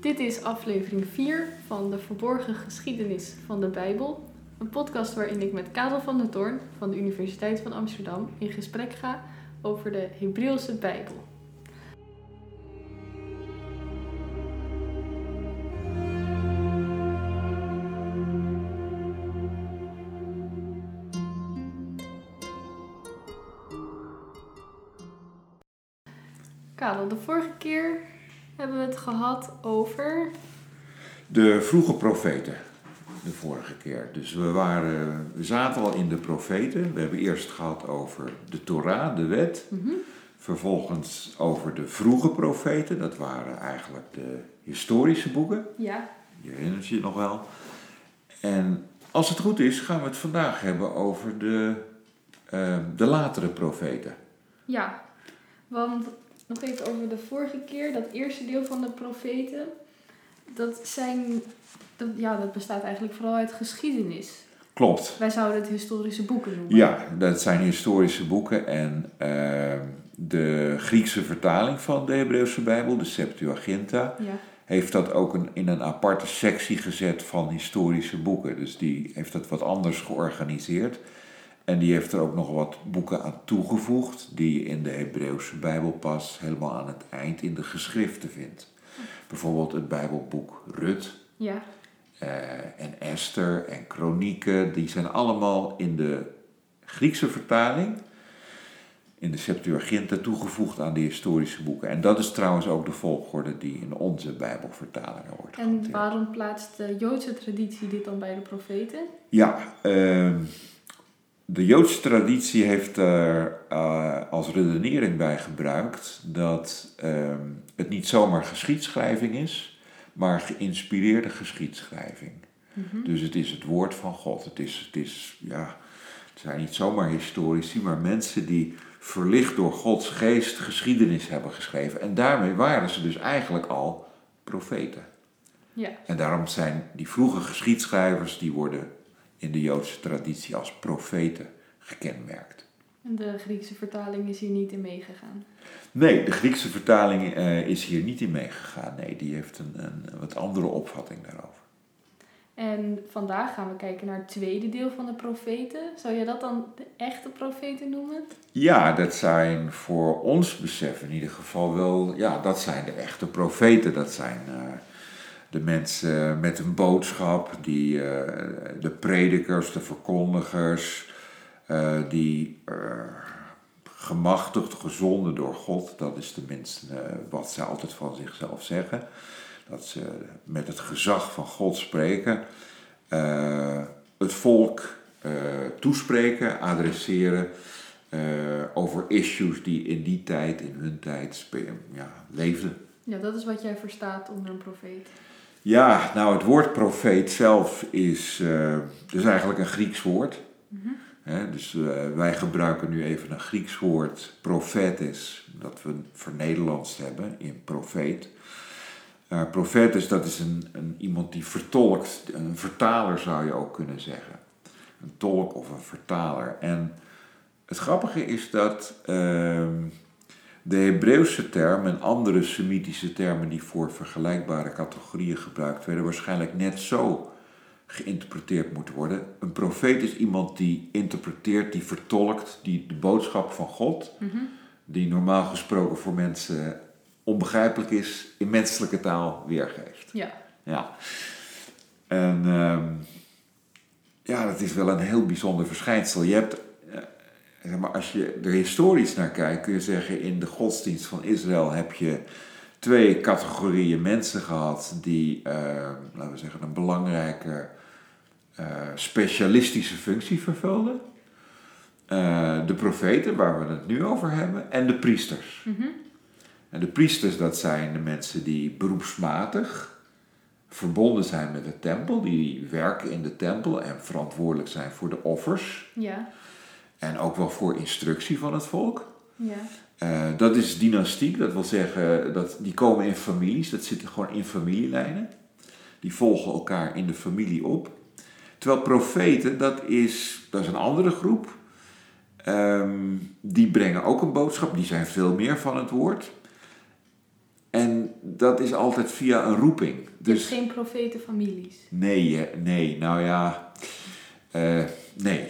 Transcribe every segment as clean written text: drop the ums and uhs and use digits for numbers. Dit is aflevering 4 van de verborgen geschiedenis van de Bijbel. Een podcast waarin ik met Karel van der Toorn van de Universiteit van Amsterdam in gesprek ga over de Hebreeuwse Bijbel. Karel, de vorige keer hebben we het gehad over... de vroege profeten, de vorige keer. Dus we zaten al in de profeten. We hebben eerst gehad over de Torah, de wet. Mm-hmm. Vervolgens over de vroege profeten. Dat waren eigenlijk de historische boeken. Ja. Je herinnert je het nog wel. En als het goed is, gaan we het vandaag hebben over de latere profeten. Ja, want... nog even over de vorige keer, dat eerste deel van de profeten. Dat bestaat eigenlijk vooral uit geschiedenis. Klopt. Wij zouden het historische boeken noemen. Ja, dat zijn historische boeken. En de Griekse vertaling van de Hebreeuwse Bijbel, de Septuaginta... ja. Heeft dat ook in een aparte sectie gezet van historische boeken. Dus die heeft dat wat anders georganiseerd. En die heeft er ook nog wat boeken aan toegevoegd die je in de Hebreeuwse Bijbel pas helemaal aan het eind in de geschriften vindt. Bijvoorbeeld het Bijbelboek Rut, ja. En Esther en Kronieken, die zijn allemaal in de Griekse vertaling, in de Septuaginta, toegevoegd aan de historische boeken. En dat is trouwens ook de volgorde die in onze Bijbelvertalingen wordt gehanteerd. En waarom plaatst de Joodse traditie dit dan bij de profeten? Ja, de Joodse traditie heeft er als redenering bij gebruikt dat het niet zomaar geschiedschrijving is, maar geïnspireerde geschiedschrijving. Mm-hmm. Dus het is het woord van God. Het zijn niet zomaar historici, maar mensen die verlicht door Gods geest geschiedenis hebben geschreven. En daarmee waren ze dus eigenlijk al profeten. Ja. En daarom zijn die vroege geschiedschrijvers, die worden... in de Joodse traditie als profeten gekenmerkt. En de Griekse vertaling is hier niet in meegegaan? Nee, de Griekse vertaling is hier niet in meegegaan. Nee, die heeft een wat andere opvatting daarover. En vandaag gaan we kijken naar het tweede deel van de profeten. Zou je dat dan de echte profeten noemen? Ja, dat zijn voor ons besef in ieder geval wel... ja, dat zijn de echte profeten, dat zijn... de mensen met een boodschap, de predikers, de verkondigers, die gemachtigd, gezonden door God, dat is tenminste wat ze altijd van zichzelf zeggen. Dat ze met het gezag van God spreken, het volk toespreken, adresseren over issues die in hun tijd leefden. Ja, dat is wat jij verstaat onder een profeet. Ja, nou het woord profeet zelf is dus eigenlijk een Grieks woord. Mm-hmm. He, dus wij gebruiken nu even een Grieks woord, profetes, dat we vernederlandst hebben in profeet. Profetes, dat is een iemand die vertolkt, een vertaler zou je ook kunnen zeggen. Een tolk of een vertaler. En het grappige is dat... de Hebreeuwse term en andere Semitische termen die voor vergelijkbare categorieën gebruikt werden, waarschijnlijk net zo geïnterpreteerd moeten worden. Een profeet is iemand die interpreteert, die vertolkt, die de boodschap van God, mm-hmm. die normaal gesproken voor mensen onbegrijpelijk is, in menselijke taal weergeeft. Ja. Ja. En dat is wel een heel bijzonder verschijnsel. Je hebt... maar als je er historisch naar kijkt, kun je zeggen... in de godsdienst van Israël heb je twee categorieën mensen gehad... die, laten we zeggen, een belangrijke specialistische functie vervulden. De profeten, waar we het nu over hebben, en de priesters. Mm-hmm. En de priesters, dat zijn de mensen die beroepsmatig... verbonden zijn met de tempel, die werken in de tempel... en verantwoordelijk zijn voor de offers... ja. En ook wel voor instructie van het volk. Ja. Dat is dynastiek, dat wil zeggen, dat die komen in families, dat zitten gewoon in familielijnen. Die volgen elkaar in de familie op. Terwijl profeten, dat is een andere groep. Die brengen ook een boodschap, die zijn veel meer van het woord. En dat is altijd via een roeping. Dus geen profetenfamilies? Nee, nou ja, nee.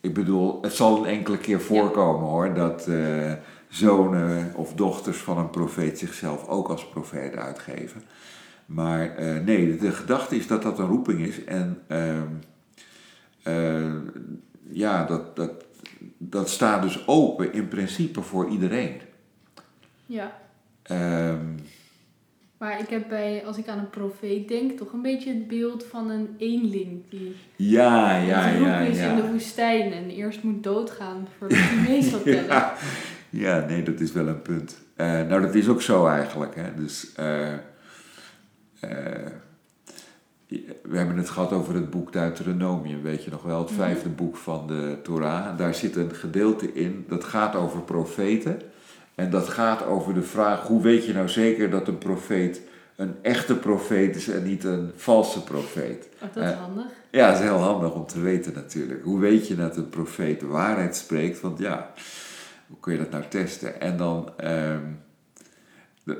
Ik bedoel, het zal een enkele keer voorkomen hoor, dat zonen of dochters van een profeet zichzelf ook als profeet uitgeven. Maar nee, de gedachte is dat dat een roeping is en ja, dat staat dus open in principe voor iedereen. Ja. Maar ik heb als ik aan een profeet denk, toch een beetje het beeld van een eenling die is in de woestijn en eerst moet doodgaan voordat hij mee zal tellen. Ja, nee, dat is wel een punt. Nou, dat is ook zo eigenlijk, hè. Dus we hebben het gehad over het boek Deutero-Jesaja, weet je nog wel, het vijfde boek van de Torah. Daar zit een gedeelte in, dat gaat over profeten. En dat gaat over de vraag, hoe weet je nou zeker dat een profeet een echte profeet is en niet een valse profeet? Oh, dat is handig. Ja, dat is heel handig om te weten natuurlijk. Hoe weet je dat een profeet de waarheid spreekt? Want ja, hoe kun je dat nou testen? En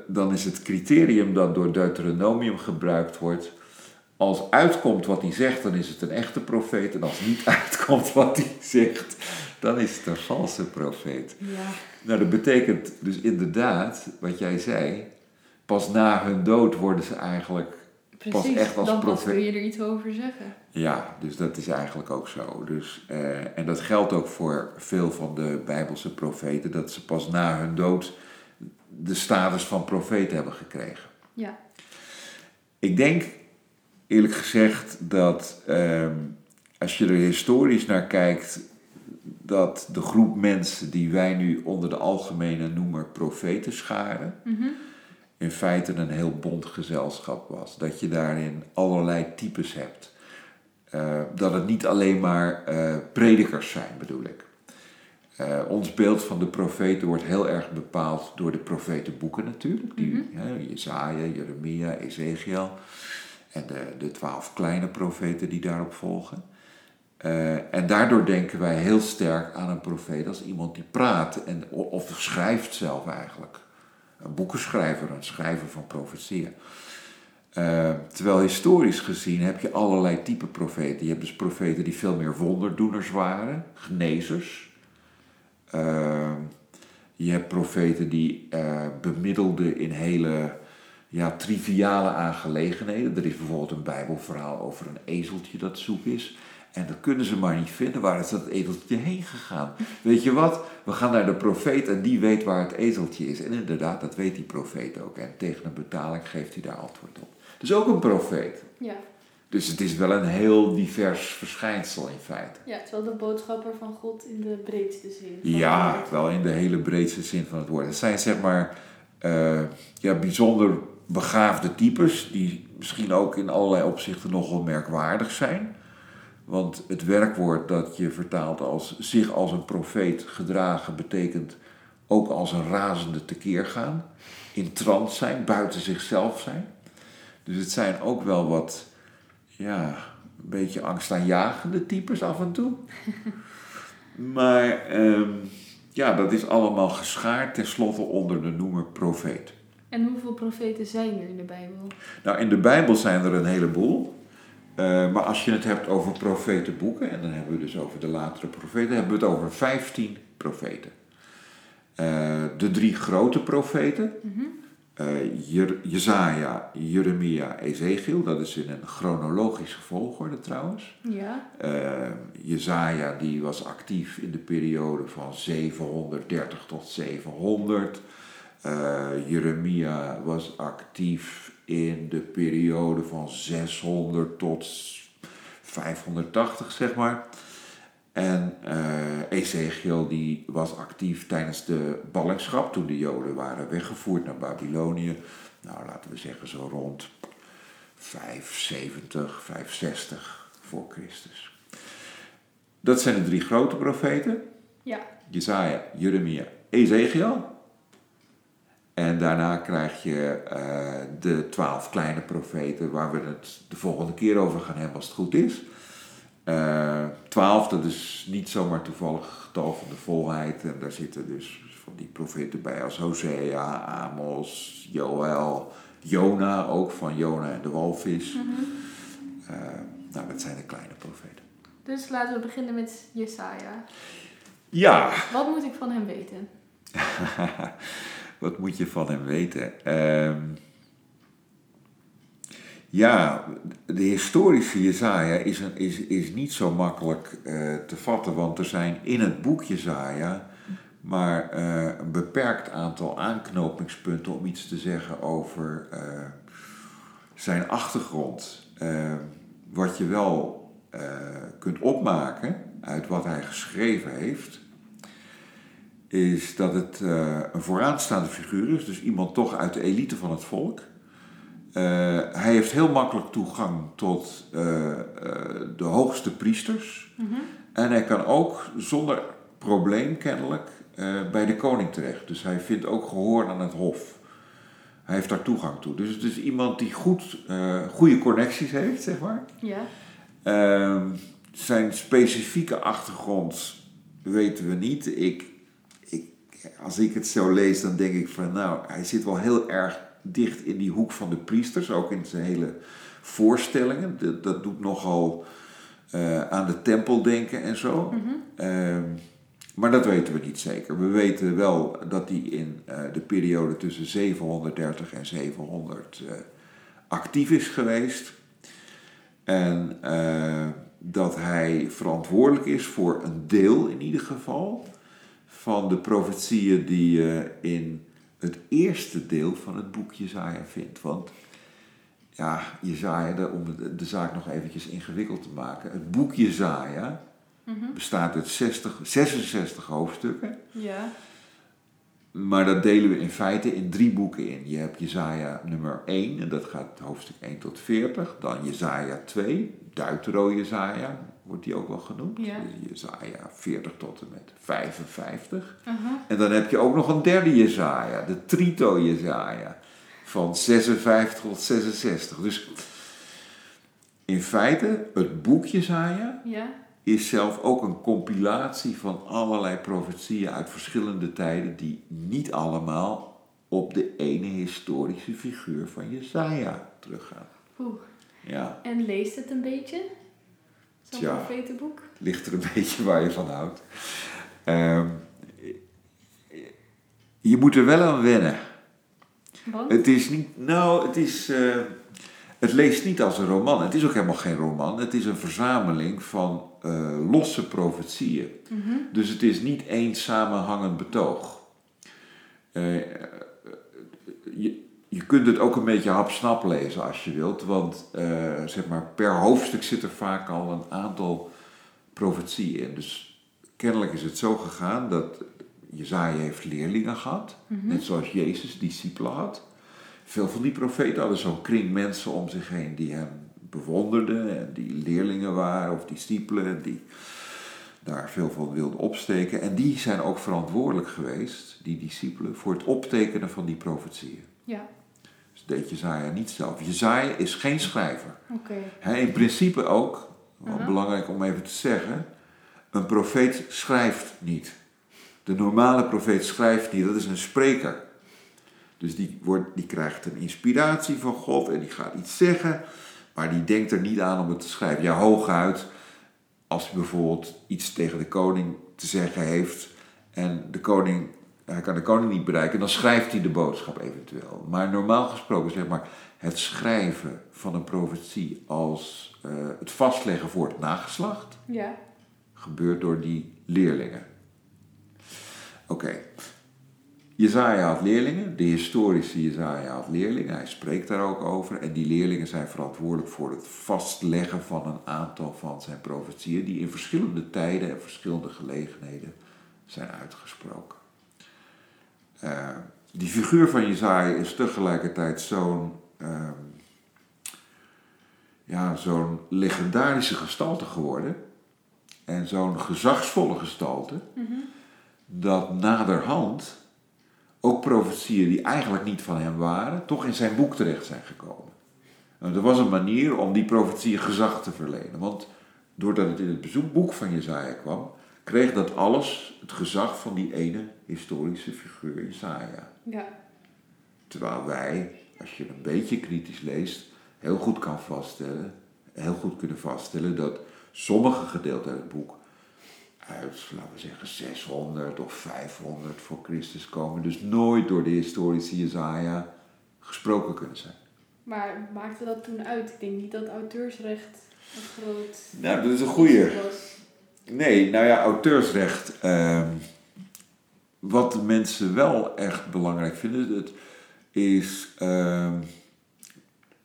dan is het criterium dat door Deuteronomium gebruikt wordt, als uitkomt wat hij zegt, dan is het een echte profeet. En als niet uitkomt wat hij zegt, dan is het een valse profeet. Ja. Nou, dat betekent dus inderdaad, wat jij zei, pas na hun dood worden ze eigenlijk precies, pas echt als profeet. Precies, kun je er iets over zeggen. Ja, dus dat is eigenlijk ook zo. Dus, en dat geldt ook voor veel van de Bijbelse profeten, dat ze pas na hun dood de status van profeet hebben gekregen. Ja. Ik denk, eerlijk gezegd, dat als je er historisch naar kijkt, dat de groep mensen die wij nu onder de algemene noemer profeten scharen, in feite een heel bont gezelschap was. Dat je daarin allerlei types hebt. Dat het niet alleen maar predikers zijn, bedoel ik. Ons beeld van de profeten wordt heel erg bepaald door de profetenboeken natuurlijk. Jesaja, Jeremia, Ezechiel en de 12 kleine profeten die daarop volgen. En daardoor denken wij heel sterk aan een profeet als iemand die praat of schrijft zelf eigenlijk. Een boekenschrijver, een schrijver van profetieën. Terwijl historisch gezien heb je allerlei type profeten. Je hebt dus profeten die veel meer wonderdoeners waren, genezers. Je hebt profeten die bemiddelden in hele triviale aangelegenheden. Er is bijvoorbeeld een bijbelverhaal over een ezeltje dat zoek is. En dat kunnen ze maar niet vinden. Waar is dat ezeltje heen gegaan? Weet je wat? We gaan naar de profeet en die weet waar het ezeltje is. En inderdaad, dat weet die profeet ook. En tegen een betaling geeft hij daar antwoord op. Dus ook een profeet. Ja. Dus het is wel een heel divers verschijnsel in feite. Ja, het is wel de boodschapper van God in de breedste zin. Ja, wel in de hele breedste zin van het woord. Het zijn zeg maar bijzonder begaafde types. Die misschien ook in allerlei opzichten nogal merkwaardig zijn. Want het werkwoord dat je vertaalt als zich als een profeet gedragen betekent ook als een razende tekeer gaan. In trance zijn, buiten zichzelf zijn. Dus het zijn ook wel wat, een beetje angstaanjagende types af en toe. Maar dat is allemaal geschaard tenslotte onder de noemer profeet. En hoeveel profeten zijn er in de Bijbel? Nou, in de Bijbel zijn er een heleboel. Maar als je het hebt over profetenboeken, en dan hebben we dus over de latere profeten, hebben we het over 15 profeten. De 3 grote profeten, Jesaja, Jeremia, Ezechiel, dat is in een chronologische volgorde trouwens. Ja. Jesaja die was actief in de periode van 730 tot 700. Jeremia was actief in de periode van 600 tot 580, zeg maar. En Ezechiel die was actief tijdens de ballingschap, toen de Joden waren weggevoerd naar Babylonië. Nou, laten we zeggen zo rond 570, 560 voor Christus. Dat zijn de 3 grote profeten. Ja. Jesaja, Jeremia, Ezechiel. En daarna krijg je de 12 kleine profeten, waar we het de volgende keer over gaan hebben als het goed is. 12, dat is niet zomaar toevallig getal van de volheid. En daar zitten dus van die profeten bij als Hosea, Amos, Joël, Jona, ook van Jona en de walvis. Mm-hmm. Nou, dat zijn de kleine profeten. Dus laten we beginnen met Jesaja. Ja. Wat moet ik van hem weten? Wat moet je van hem weten? Ja, de historische Jesaja is niet zo makkelijk te vatten, want er zijn in het boek Jesaja maar een beperkt aantal aanknopingspunten om iets te zeggen over zijn achtergrond. Wat je wel kunt opmaken uit wat hij geschreven heeft, is dat het een vooraanstaande figuur is, dus iemand toch uit de elite van het volk. Hij heeft heel makkelijk toegang tot de hoogste priesters. Mm-hmm. En hij kan ook zonder probleem kennelijk bij de koning terecht. Dus hij vindt ook gehoor aan het hof. Hij heeft daar toegang toe. Dus het is iemand die goede connecties heeft, zeg maar. Yeah. Zijn specifieke achtergrond weten we niet. Als ik het zo lees, dan denk ik van nou, hij zit wel heel erg dicht in die hoek van de priesters, ook in zijn hele voorstellingen. Dat doet nogal aan de tempel denken en zo. Mm-hmm. Maar dat weten we niet zeker. We weten wel dat hij in de periode tussen 730 en 700 actief is geweest. En dat hij verantwoordelijk is voor een deel in ieder geval van de profetieën die in het eerste deel van het boek Jesaja vindt. Want ja, Jesaja, om de zaak nog eventjes ingewikkeld te maken, het boek Jesaja bestaat uit 66 hoofdstukken. Ja. Maar dat delen we in feite in 3 boeken in. Je hebt Jesaja nummer 1, en dat gaat hoofdstuk 1 tot 40. Dan Jesaja 2, Deutero-Jesaja, wordt die ook wel genoemd. Ja. Jesaja 40 tot en met 55. Uh-huh. En dan heb je ook nog een derde Jesaja, de Trito-Jesaja, van 56 tot 66. Dus in feite, het boek Jesaja is zelf ook een compilatie van allerlei profetieën uit verschillende tijden, die niet allemaal op de ene historische figuur van Jesaja teruggaan. Oeh. Ja. En leest het een beetje? Zo'n profetenboek? Ligt er een beetje waar je van houdt. Je moet er wel aan wennen. Want? Het is niet... Nou, het leest niet als een roman. Het is ook helemaal geen roman. Het is een verzameling van losse profetieën. Mm-hmm. Dus het is niet één samenhangend betoog. Je kunt het ook een beetje hapsnap lezen als je wilt, want zeg maar per hoofdstuk zit er vaak al een aantal profetieën in. Dus kennelijk is het zo gegaan dat Jesaja heeft leerlingen gehad, net zoals Jezus discipelen had. Veel van die profeten hadden zo'n kring mensen om zich heen die hem bewonderden en die leerlingen waren of discipelen die daar veel van wilden opsteken. En die zijn ook verantwoordelijk geweest, die discipelen, voor het optekenen van die profetieën. Ja. Dus deed Jesaja niet zelf. Jesaja is geen schrijver. Okay. Hij in principe ook, wel belangrijk om even te zeggen, een profeet schrijft niet. De normale profeet schrijft niet, dat is een spreker. Dus die krijgt een inspiratie van God en die gaat iets zeggen, maar die denkt er niet aan om het te schrijven. Ja, hooguit, als hij bijvoorbeeld iets tegen de koning te zeggen heeft en de koning... Hij kan de koning niet bereiken, dan schrijft hij de boodschap eventueel. Maar normaal gesproken, zeg maar, het schrijven van een profetie als het vastleggen voor het nageslacht, gebeurt door die leerlingen. Oké. Jesaja had leerlingen, de historische Jesaja had leerlingen, hij spreekt daar ook over. En die leerlingen zijn verantwoordelijk voor het vastleggen van een aantal van zijn profetieën, die in verschillende tijden en verschillende gelegenheden zijn uitgesproken. Die figuur van Jesaja is tegelijkertijd zo'n legendarische gestalte geworden. En zo'n gezagsvolle gestalte. Mm-hmm. Dat naderhand ook profetieën die eigenlijk niet van hem waren, toch in zijn boek terecht zijn gekomen. En er was een manier om die profetieën gezag te verlenen. Want doordat het in het bezoekboek van Jesaja kwam, kreeg dat alles het gezag van die ene historische figuur Jesaja. Ja. Terwijl wij, als je een beetje kritisch leest, heel goed kunnen vaststellen dat sommige gedeelten uit het boek uit, laten we zeggen, 600 of 500 voor Christus komen, dus nooit door de historici Jesaja gesproken kunnen zijn. Maar maakte dat toen uit? Ik denk niet dat auteursrecht een groot... Nou, dat is een goeie. Nee, nou ja, auteursrecht. Wat de mensen wel echt belangrijk vinden, dat is...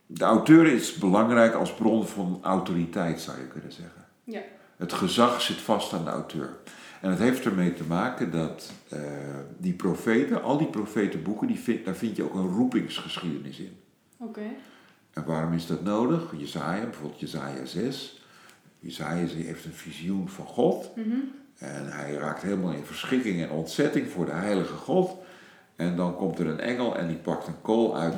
de auteur is belangrijk als bron van autoriteit, zou je kunnen zeggen. Ja. Het gezag zit vast aan de auteur. En het heeft ermee te maken dat die profeten, al die profetenboeken, daar vind je ook een roepingsgeschiedenis in. Okay. En waarom is dat nodig? Jesaja, bijvoorbeeld Jesaja 6. Jesaja heeft een visioen van God. Mm-hmm. En hij raakt helemaal in verschrikking en ontzetting voor de heilige God. En dan komt er een engel en die pakt een kool uit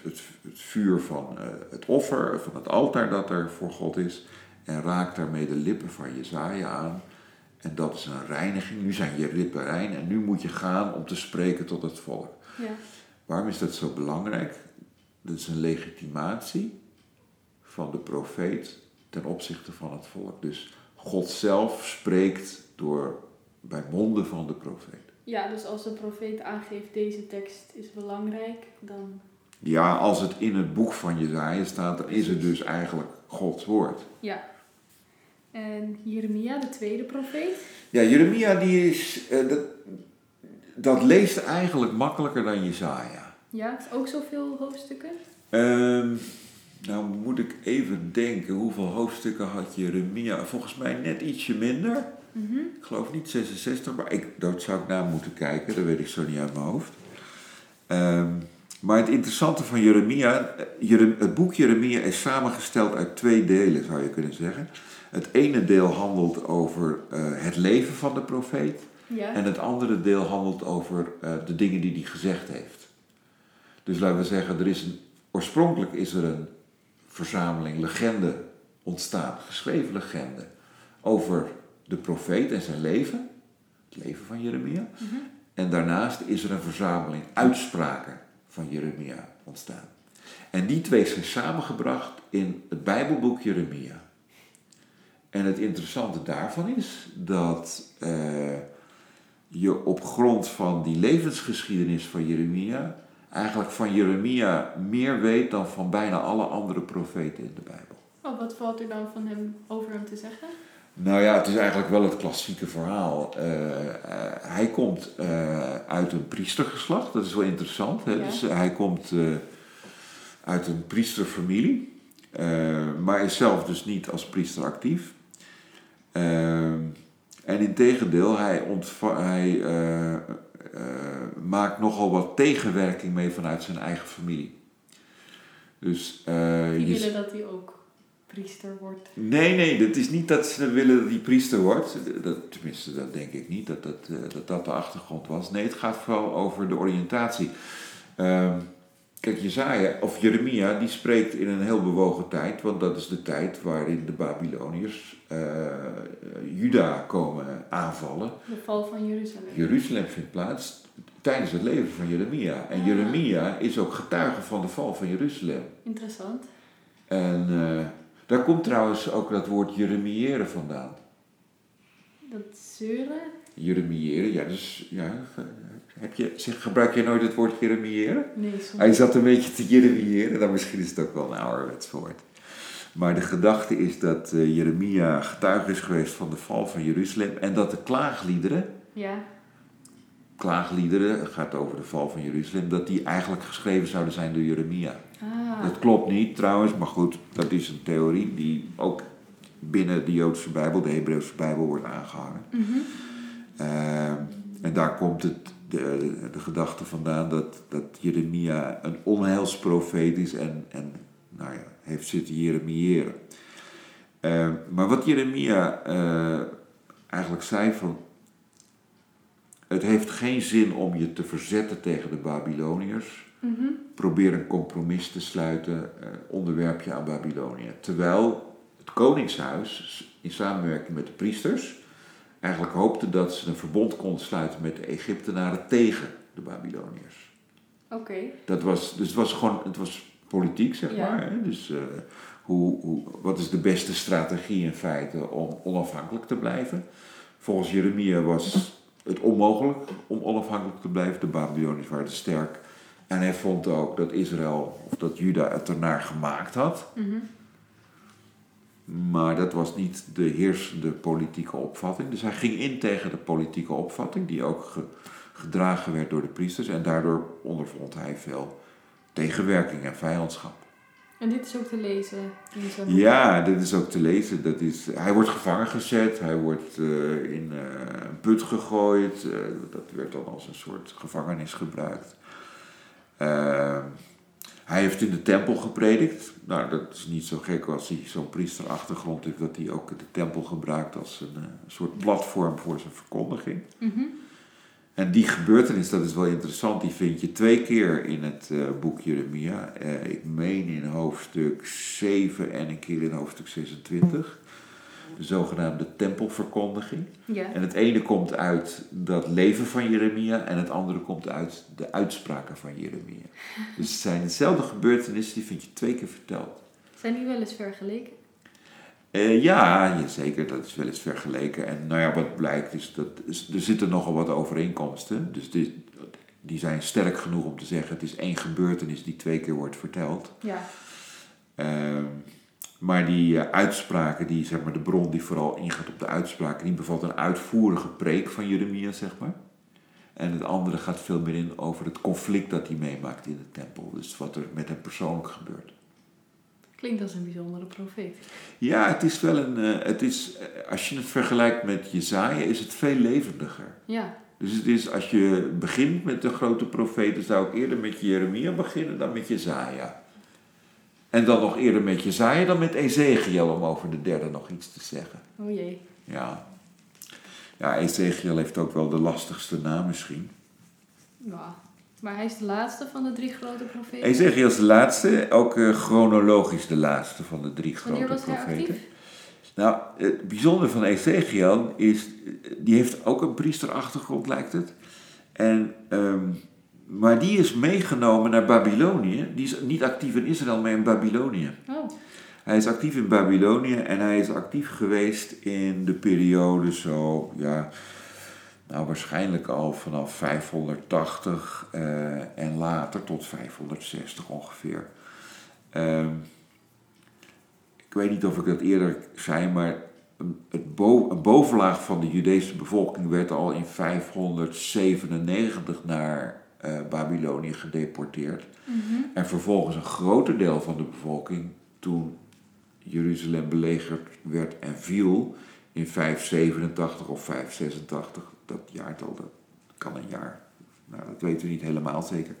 het vuur van het offer, van het altaar dat er voor God is. En raakt daarmee de lippen van Jesaja aan. En dat is een reiniging. Nu zijn je lippen rein en nu moet je gaan om te spreken tot het volk. Ja. Waarom is dat zo belangrijk? Dat is een legitimatie van de profeet ten opzichte van het volk. Dus God zelf spreekt bij monden van de profeet. Ja, dus als de profeet aangeeft deze tekst is belangrijk, dan... Ja, als het in het boek van Jesaja staat, dan is het dus eigenlijk Gods woord. Ja. En Jeremia, de tweede profeet? Ja, Jeremia die is... dat leest eigenlijk makkelijker dan Jesaja. Ja, het is ook zoveel hoofdstukken? Nou moet ik even denken, hoeveel hoofdstukken had Jeremia? Volgens mij net ietsje minder. Mm-hmm. Ik geloof niet 66, maar dat zou ik na moeten kijken. Dat weet ik zo niet uit mijn hoofd. Maar het interessante van Jeremia... Het boek Jeremia is samengesteld uit twee delen, zou je kunnen zeggen. Het ene deel handelt over het leven van de profeet. Ja. En het andere deel handelt over de dingen die hij gezegd heeft. Dus laten we zeggen, oorspronkelijk is er een verzameling legenden ontstaan. Geschreven legenden over de profeet en zijn leven. Het leven van Jeremia. Mm-hmm. En daarnaast is er een verzameling uitspraken van Jeremia ontstaan. En die twee zijn samengebracht in het Bijbelboek Jeremia. En het interessante daarvan is dat... je op grond van die levensgeschiedenis van Jeremia... eigenlijk van Jeremia meer weet dan van bijna alle andere profeten in de Bijbel. Oh, wat valt er dan van hem over hem te zeggen? Nou ja, het is eigenlijk wel het klassieke verhaal. Hij komt uit een priestergeslacht, dat is wel interessant. Hè? Ja. Dus hij komt uit een priesterfamilie... maar is zelf dus niet als priester actief... En integendeel, hij maakt nogal wat tegenwerking mee vanuit zijn eigen familie. Dus, die willen dat hij ook priester wordt? Nee, het is niet dat ze willen dat hij priester wordt. Tenminste, dat denk ik niet, dat de achtergrond was. Nee, het gaat vooral over de oriëntatie. Kijk, Jeremia, die spreekt in een heel bewogen tijd, want dat is de tijd waarin de Babyloniërs Juda komen aanvallen. De val van Jeruzalem. Jeruzalem vindt plaats tijdens het leven van Jeremia. En Jeremia is ook getuige van de val van Jeruzalem. Interessant. En daar komt trouwens ook dat woord jeremiëren vandaan. Dat zeuren? Jeremiëren, ja, dus... Ja, gebruik je nooit het woord jeremiëren? Nee, soms. Hij zat een beetje te jeremiëren, dan misschien is het ook wel een ouderwets woord. Maar de gedachte is dat Jeremia getuige is geweest van de val van Jeruzalem en dat de klaagliederen... Ja. Klaagliederen, het gaat over de val van Jeruzalem, dat die eigenlijk geschreven zouden zijn door Jeremia. Ah. Dat klopt niet trouwens, maar goed, dat is een theorie die ook binnen de Joodse Bijbel, de Hebreeuwse Bijbel, wordt aangehangen. Mm-hmm. En daar komt de gedachte vandaan dat Jeremia een onheilsprofeet is en nou ja, heeft zitten jeremiëren. Maar wat Jeremia eigenlijk zei van... Het heeft geen zin om je te verzetten tegen de Babyloniërs. Mm-hmm. Probeer een compromis te sluiten, onderwerp je aan Babylonië. Terwijl het koningshuis in samenwerking met de priesters eigenlijk hoopte dat ze een verbond konden sluiten met de Egyptenaren tegen de Babyloniërs. Oké. Dat was, dus het was politiek, zeg maar. Hè? Dus wat is de beste strategie in feite om onafhankelijk te blijven? Volgens Jeremia was het onmogelijk om onafhankelijk te blijven. De Babyloniërs waren te sterk. En hij vond ook dat Israël, of dat Juda het ernaar gemaakt had. Mm-hmm. Maar dat was niet de heersende politieke opvatting. Dus hij ging in tegen de politieke opvatting, die ook gedragen werd door de priesters. En daardoor ondervond hij veel tegenwerking en vijandschap. En dit is ook te lezen? Ja, dit is ook te lezen. Dat is, hij wordt gevangen gezet, hij wordt in een put gegooid. Dat werd dan als een soort gevangenis gebruikt. Hij heeft in de tempel gepredikt. Nou, dat is niet zo gek als hij zo'n priesterachtergrond heeft, dat hij ook de tempel gebruikt als een soort platform voor zijn verkondiging. Mm-hmm. En die gebeurtenis, dat is wel interessant, die vind je 2 keer in het boek Jeremia. Ik meen in hoofdstuk 7 en een keer in hoofdstuk 26. De zogenaamde tempelverkondiging. Ja. En het ene komt uit dat leven van Jeremia en het andere komt uit de uitspraken van Jeremia. Dus het zijn dezelfde gebeurtenissen, die vind je 2 keer verteld. Zijn die wel eens vergeleken? Ja, zeker, dat is wel eens vergeleken. En nou ja, wat blijkt is dat er zitten nogal wat overeenkomsten. Dus die zijn sterk genoeg om te zeggen, het is 1 gebeurtenis die 2 keer wordt verteld. Ja. Maar die uitspraken, die, zeg maar, de bron die vooral ingaat op de uitspraken, die bevat een uitvoerige preek van Jeremia, zeg maar. En het andere gaat veel meer in over het conflict dat hij meemaakt in de tempel. Dus wat er met hem persoonlijk gebeurt. Klinkt als een bijzondere profeet. Ja, het is wel als je het vergelijkt met Jesaja, is het veel levendiger. Ja. Dus het is, als je begint met de grote profeten, zou ik eerder met Jeremia beginnen dan met Jesaja. En dan nog eerder met Jesaja dan met Ezechiel, om over de derde nog iets te zeggen. O jee. Ja, Ezechiel heeft ook wel de lastigste naam misschien. Ja. Maar hij is de laatste van de 3 grote profeten? Ezechiel is de laatste, ook chronologisch de laatste van de 3 grote profeten. Wanneer was hij actief? Nou, het bijzondere van Ezechiel is, die heeft ook een priesterachtergrond, lijkt het. En, maar die is meegenomen naar Babylonië. Die is niet actief in Israël, maar in Babylonië. Oh. Hij is actief in Babylonië en hij is actief geweest in de periode zo, ja, nou, waarschijnlijk al vanaf 580 en later tot 560 ongeveer. Ik weet niet of ik dat eerder zei, maar een bovenlaag van de Joodse bevolking werd al in 597 naar Babylonië gedeporteerd. Mm-hmm. En vervolgens een groter deel van de bevolking, toen Jeruzalem belegerd werd en viel in 587 of 586... Dat jaartal, dat kan een jaar. Nou, dat weten we niet helemaal zeker.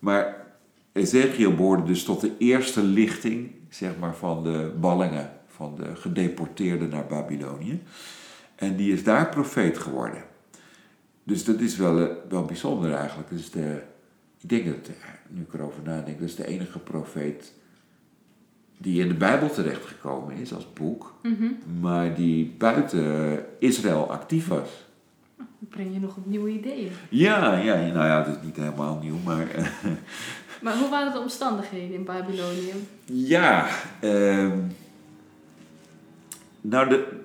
Maar Ezechiel behoorde dus tot de eerste lichting, zeg maar, van de ballingen, van de gedeporteerden naar Babylonië. En die is daar profeet geworden. Dus dat is wel bijzonder eigenlijk. Dus ik denk dat, nu ik erover nadenk, dat is de enige profeet die in de Bijbel terechtgekomen is als boek, mm-hmm, maar die buiten Israël actief was. Dan breng je nog op nieuwe ideeën. Ja, nou ja, het is niet helemaal nieuw, maar... Maar hoe waren de omstandigheden in Babylonië? Ja,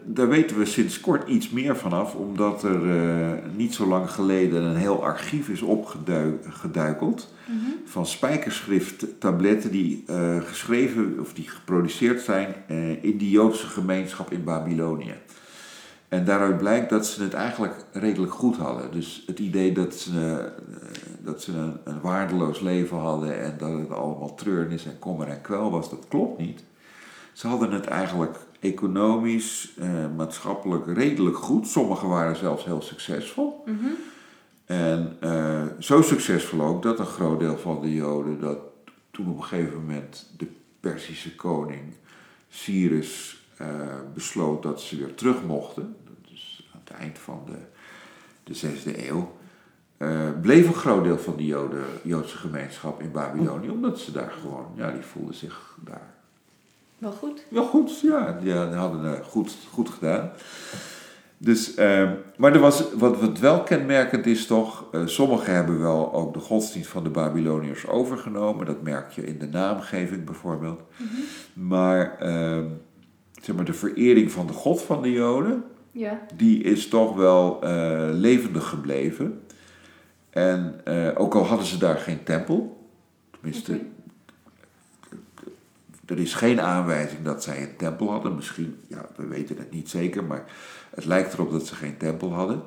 daar weten we sinds kort iets meer vanaf, omdat er niet zo lang geleden een heel archief is opgeduikeld. Mm-hmm. Van spijkerschrifttabletten die geschreven of die geproduceerd zijn in de Joodse gemeenschap in Babylonië. En daaruit blijkt dat ze het eigenlijk redelijk goed hadden. Dus het idee dat ze een waardeloos leven hadden en dat het allemaal treurnis en kommer en kwel was, dat klopt niet. Ze hadden het eigenlijk economisch, maatschappelijk redelijk goed. Sommigen waren zelfs heel succesvol. Mm-hmm. En zo succesvol ook dat een groot deel van de Joden, dat toen op een gegeven moment de Perzische koning Cyrus besloot dat ze weer terug mochten, dat is aan het eind van de 6e eeuw, bleef een groot deel van de Joodse gemeenschap in Babylonië, omdat ze daar gewoon, ja, die voelden zich daar Wel goed? Wel goed, ja. Die hadden het goed gedaan. Dus, maar er was, wat wel kenmerkend is toch, sommigen hebben wel ook de godsdienst van de Babyloniërs overgenomen. Dat merk je in de naamgeving bijvoorbeeld. Mm-hmm. Maar, zeg maar de verering van de God van de Joden, ja, die is toch wel levendig gebleven. En ook al hadden ze daar geen tempel, tenminste, okay, er is geen aanwijzing dat zij een tempel hadden. Misschien, ja, we weten het niet zeker, maar het lijkt erop dat ze geen tempel hadden.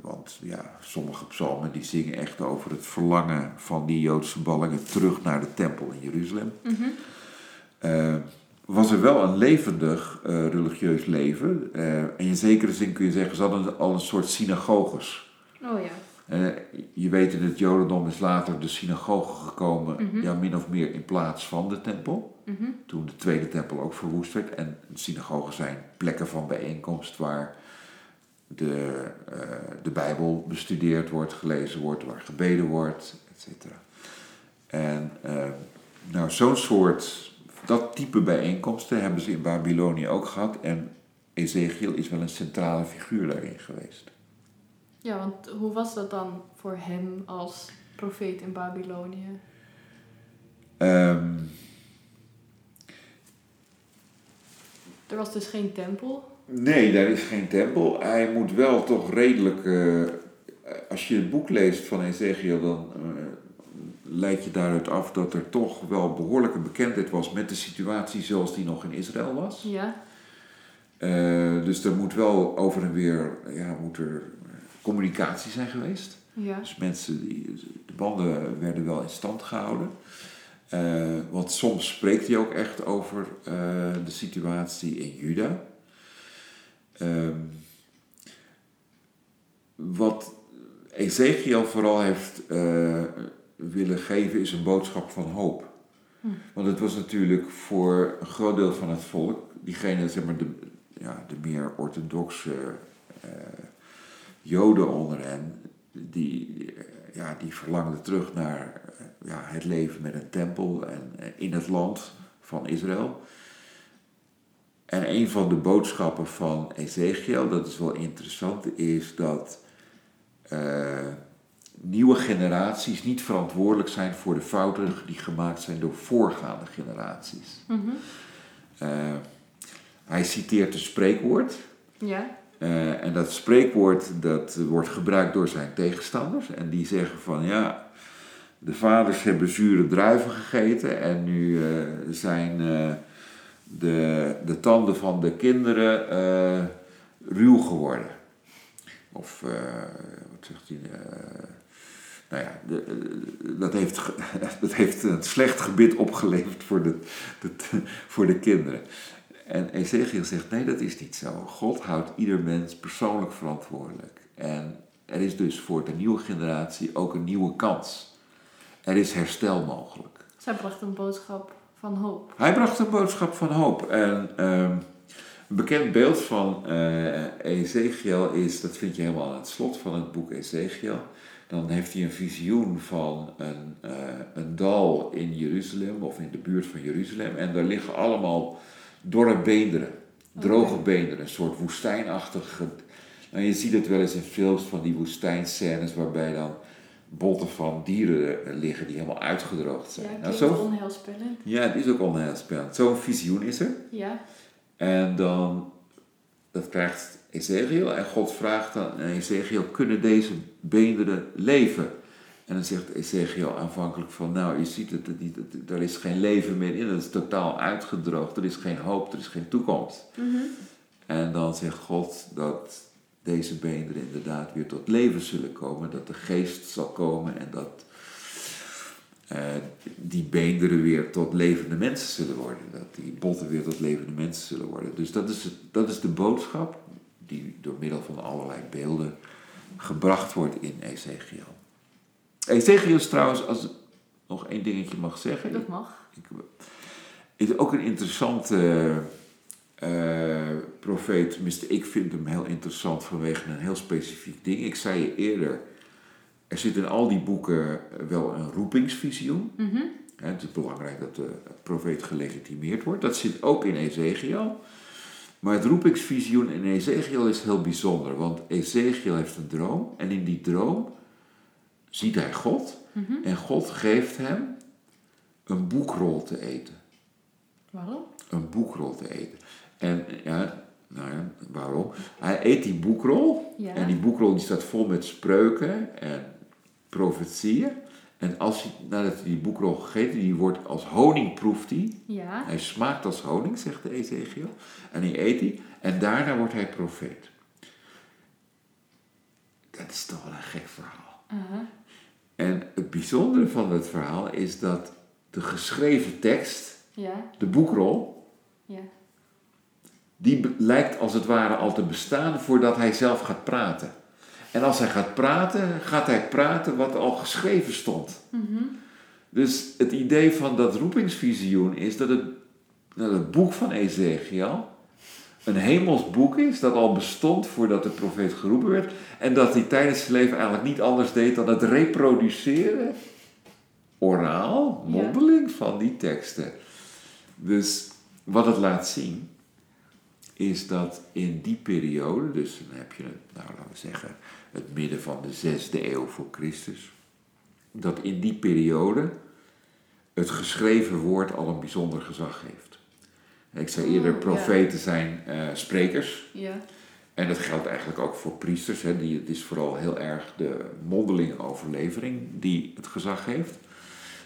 Want ja, sommige psalmen die zingen echt over het verlangen van die Joodse ballingen terug naar de tempel in Jeruzalem. Mm-hmm. Was er wel een levendig religieus leven. En in zekere zin kun je zeggen, ze hadden al een soort synagoges. Oh ja. Je weet, in het Jodendom is later de synagoge gekomen, mm-hmm, ja, min of meer in plaats van de tempel. Mm-hmm. Toen de tweede tempel ook verwoest werd. En synagogen zijn plekken van bijeenkomst waar de Bijbel bestudeerd wordt, gelezen wordt, waar gebeden wordt, et cetera. En nou, zo'n soort, dat type bijeenkomsten hebben ze in Babylonië ook gehad. En Ezechiel is wel een centrale figuur daarin geweest. Ja, want hoe was dat dan voor hem als profeet in Babylonië? Er was dus geen tempel? Nee, daar is geen tempel. Hij moet wel toch redelijk... als je het boek leest van Ezechiel, dan leid je daaruit af dat er toch wel behoorlijke bekendheid was met de situatie zoals die nog in Israël was. Ja. Dus er moet wel over en weer... Ja, moet er communicatie zijn geweest. Ja. Dus mensen, de banden werden wel in stand gehouden. Want soms spreekt hij ook echt over de situatie in Juda. Wat Ezechiel vooral heeft willen geven is een boodschap van hoop. Hm. Want het was natuurlijk voor een groot deel van het volk, diegene, zeg maar, de meer orthodoxe Joden onder hen, die verlangden terug naar het leven met een tempel en in het land van Israël. En een van de boodschappen van Ezechiel, dat is wel interessant, is dat nieuwe generaties niet verantwoordelijk zijn voor de fouten die gemaakt zijn door voorgaande generaties. Mm-hmm. Hij citeert een spreekwoord. Ja. En dat spreekwoord, dat wordt gebruikt door zijn tegenstanders. En die zeggen van, ja, de vaders hebben zure druiven gegeten. En nu zijn de tanden van de kinderen ruw geworden. Of, wat zegt hij? Dat heeft een slecht gebit opgeleverd voor de kinderen. En Ezechiel zegt, nee, dat is niet zo. God houdt ieder mens persoonlijk verantwoordelijk. En er is dus voor de nieuwe generatie ook een nieuwe kans. Er is herstel mogelijk. Hij bracht een boodschap van hoop. En een bekend beeld van Ezechiel is, dat vind je helemaal aan het slot van het boek Ezechiel. Dan heeft hij een visioen van een dal in Jeruzalem, of in de buurt van Jeruzalem. En daar liggen allemaal dorre beenderen, droge beenderen, een soort woestijnachtig. Nou, je ziet het wel eens in films van die woestijnscènes waarbij dan botten van dieren liggen die helemaal uitgedroogd zijn. Ja, het is onheilspellend. Ja, het is ook onheilspellend. Zo'n visioen is er. Ja. En dan, dat krijgt Ezechiel en God vraagt aan Ezechiel, kunnen deze beenderen leven? En dan zegt Ezechiel aanvankelijk van, nou, je ziet het, er is geen leven meer in, het is totaal uitgedroogd, er is geen hoop, er is geen toekomst. Mm-hmm. En dan zegt God dat deze beenderen inderdaad weer tot leven zullen komen, dat de geest zal komen en dat die beenderen weer tot levende mensen zullen worden, dat die botten weer tot levende mensen zullen worden. Dus dat is de boodschap die door middel van allerlei beelden gebracht wordt in Ezechiel. Ezechiel is trouwens, als ik nog één dingetje mag zeggen. Dat mag. Is ook een interessante profeet. Tenminste, ik vind hem heel interessant vanwege een heel specifiek ding. Ik zei je eerder, er zit in al die boeken wel een roepingsvisioen. Mm-hmm. Het is belangrijk dat de profeet gelegitimeerd wordt. Dat zit ook in Ezechiel. Maar het roepingsvisioen in Ezechiel is heel bijzonder. Want Ezechiel heeft een droom. En in die droom ziet hij God. Mm-hmm. En God geeft hem een boekrol te eten. Waarom? Een boekrol te eten. En ja, nou ja, waarom? Hij eet die boekrol. Ja. En die boekrol die staat vol met spreuken en profetieën. En als hij, nadat hij die boekrol gegeten, die wordt als honing, proeft hij. Ja. Hij smaakt als honing, zegt de Ezechiel. En die eet hij. En daarna wordt hij profeet. Dat is toch wel een gek verhaal. Uh-huh. En het bijzondere van het verhaal is dat de geschreven tekst, ja, de boekrol, ja, die lijkt als het ware al te bestaan voordat hij zelf gaat praten. En als hij gaat hij praten wat al geschreven stond. Mm-hmm. Dus het idee van dat roepingsvisioen is dat het boek van Ezechiel een hemels boek is dat al bestond voordat de profeet geroepen werd. En dat hij tijdens zijn leven eigenlijk niet anders deed dan het reproduceren, oraal, mondeling, ja, van die teksten. Dus wat het laat zien is dat in die periode, dus dan heb je het, nou laten we zeggen, het midden van de 6e eeuw voor Christus, dat in die periode het geschreven woord al een bijzonder gezag heeft. Ik zei eerder, profeten zijn sprekers. Ja. En dat geldt eigenlijk ook voor priesters. Hè. Het is vooral heel erg de mondelinge overlevering die het gezag heeft.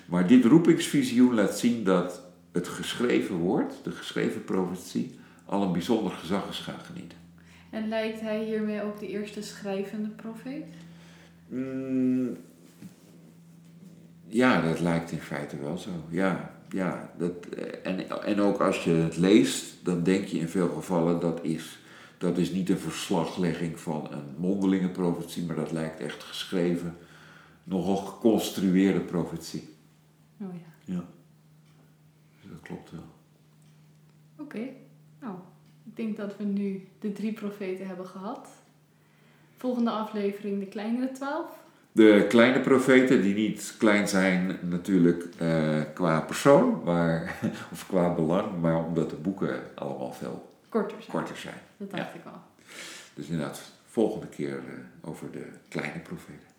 Maar dit roepingsvisioen laat zien dat het geschreven woord, de geschreven profetie, al een bijzonder gezag is gaan genieten. En lijkt hij hiermee ook de eerste schrijvende profeet? Ja, dat lijkt in feite wel zo. Ja dat, en ook als je het leest, dan denk je in veel gevallen dat is niet een verslaglegging van een mondelinge profetie, maar dat lijkt echt geschreven, nogal geconstrueerde profetie. Oh ja. Ja. Dus dat klopt wel. Oké. Nou, ik denk dat we nu de 3 profeten hebben gehad. Volgende aflevering, de kleinere 12. De kleine profeten, die niet klein zijn natuurlijk qua persoon, maar, of qua belang, maar omdat de boeken allemaal veel korter zijn. Dat dacht ik al. Dus inderdaad, volgende keer over de kleine profeten.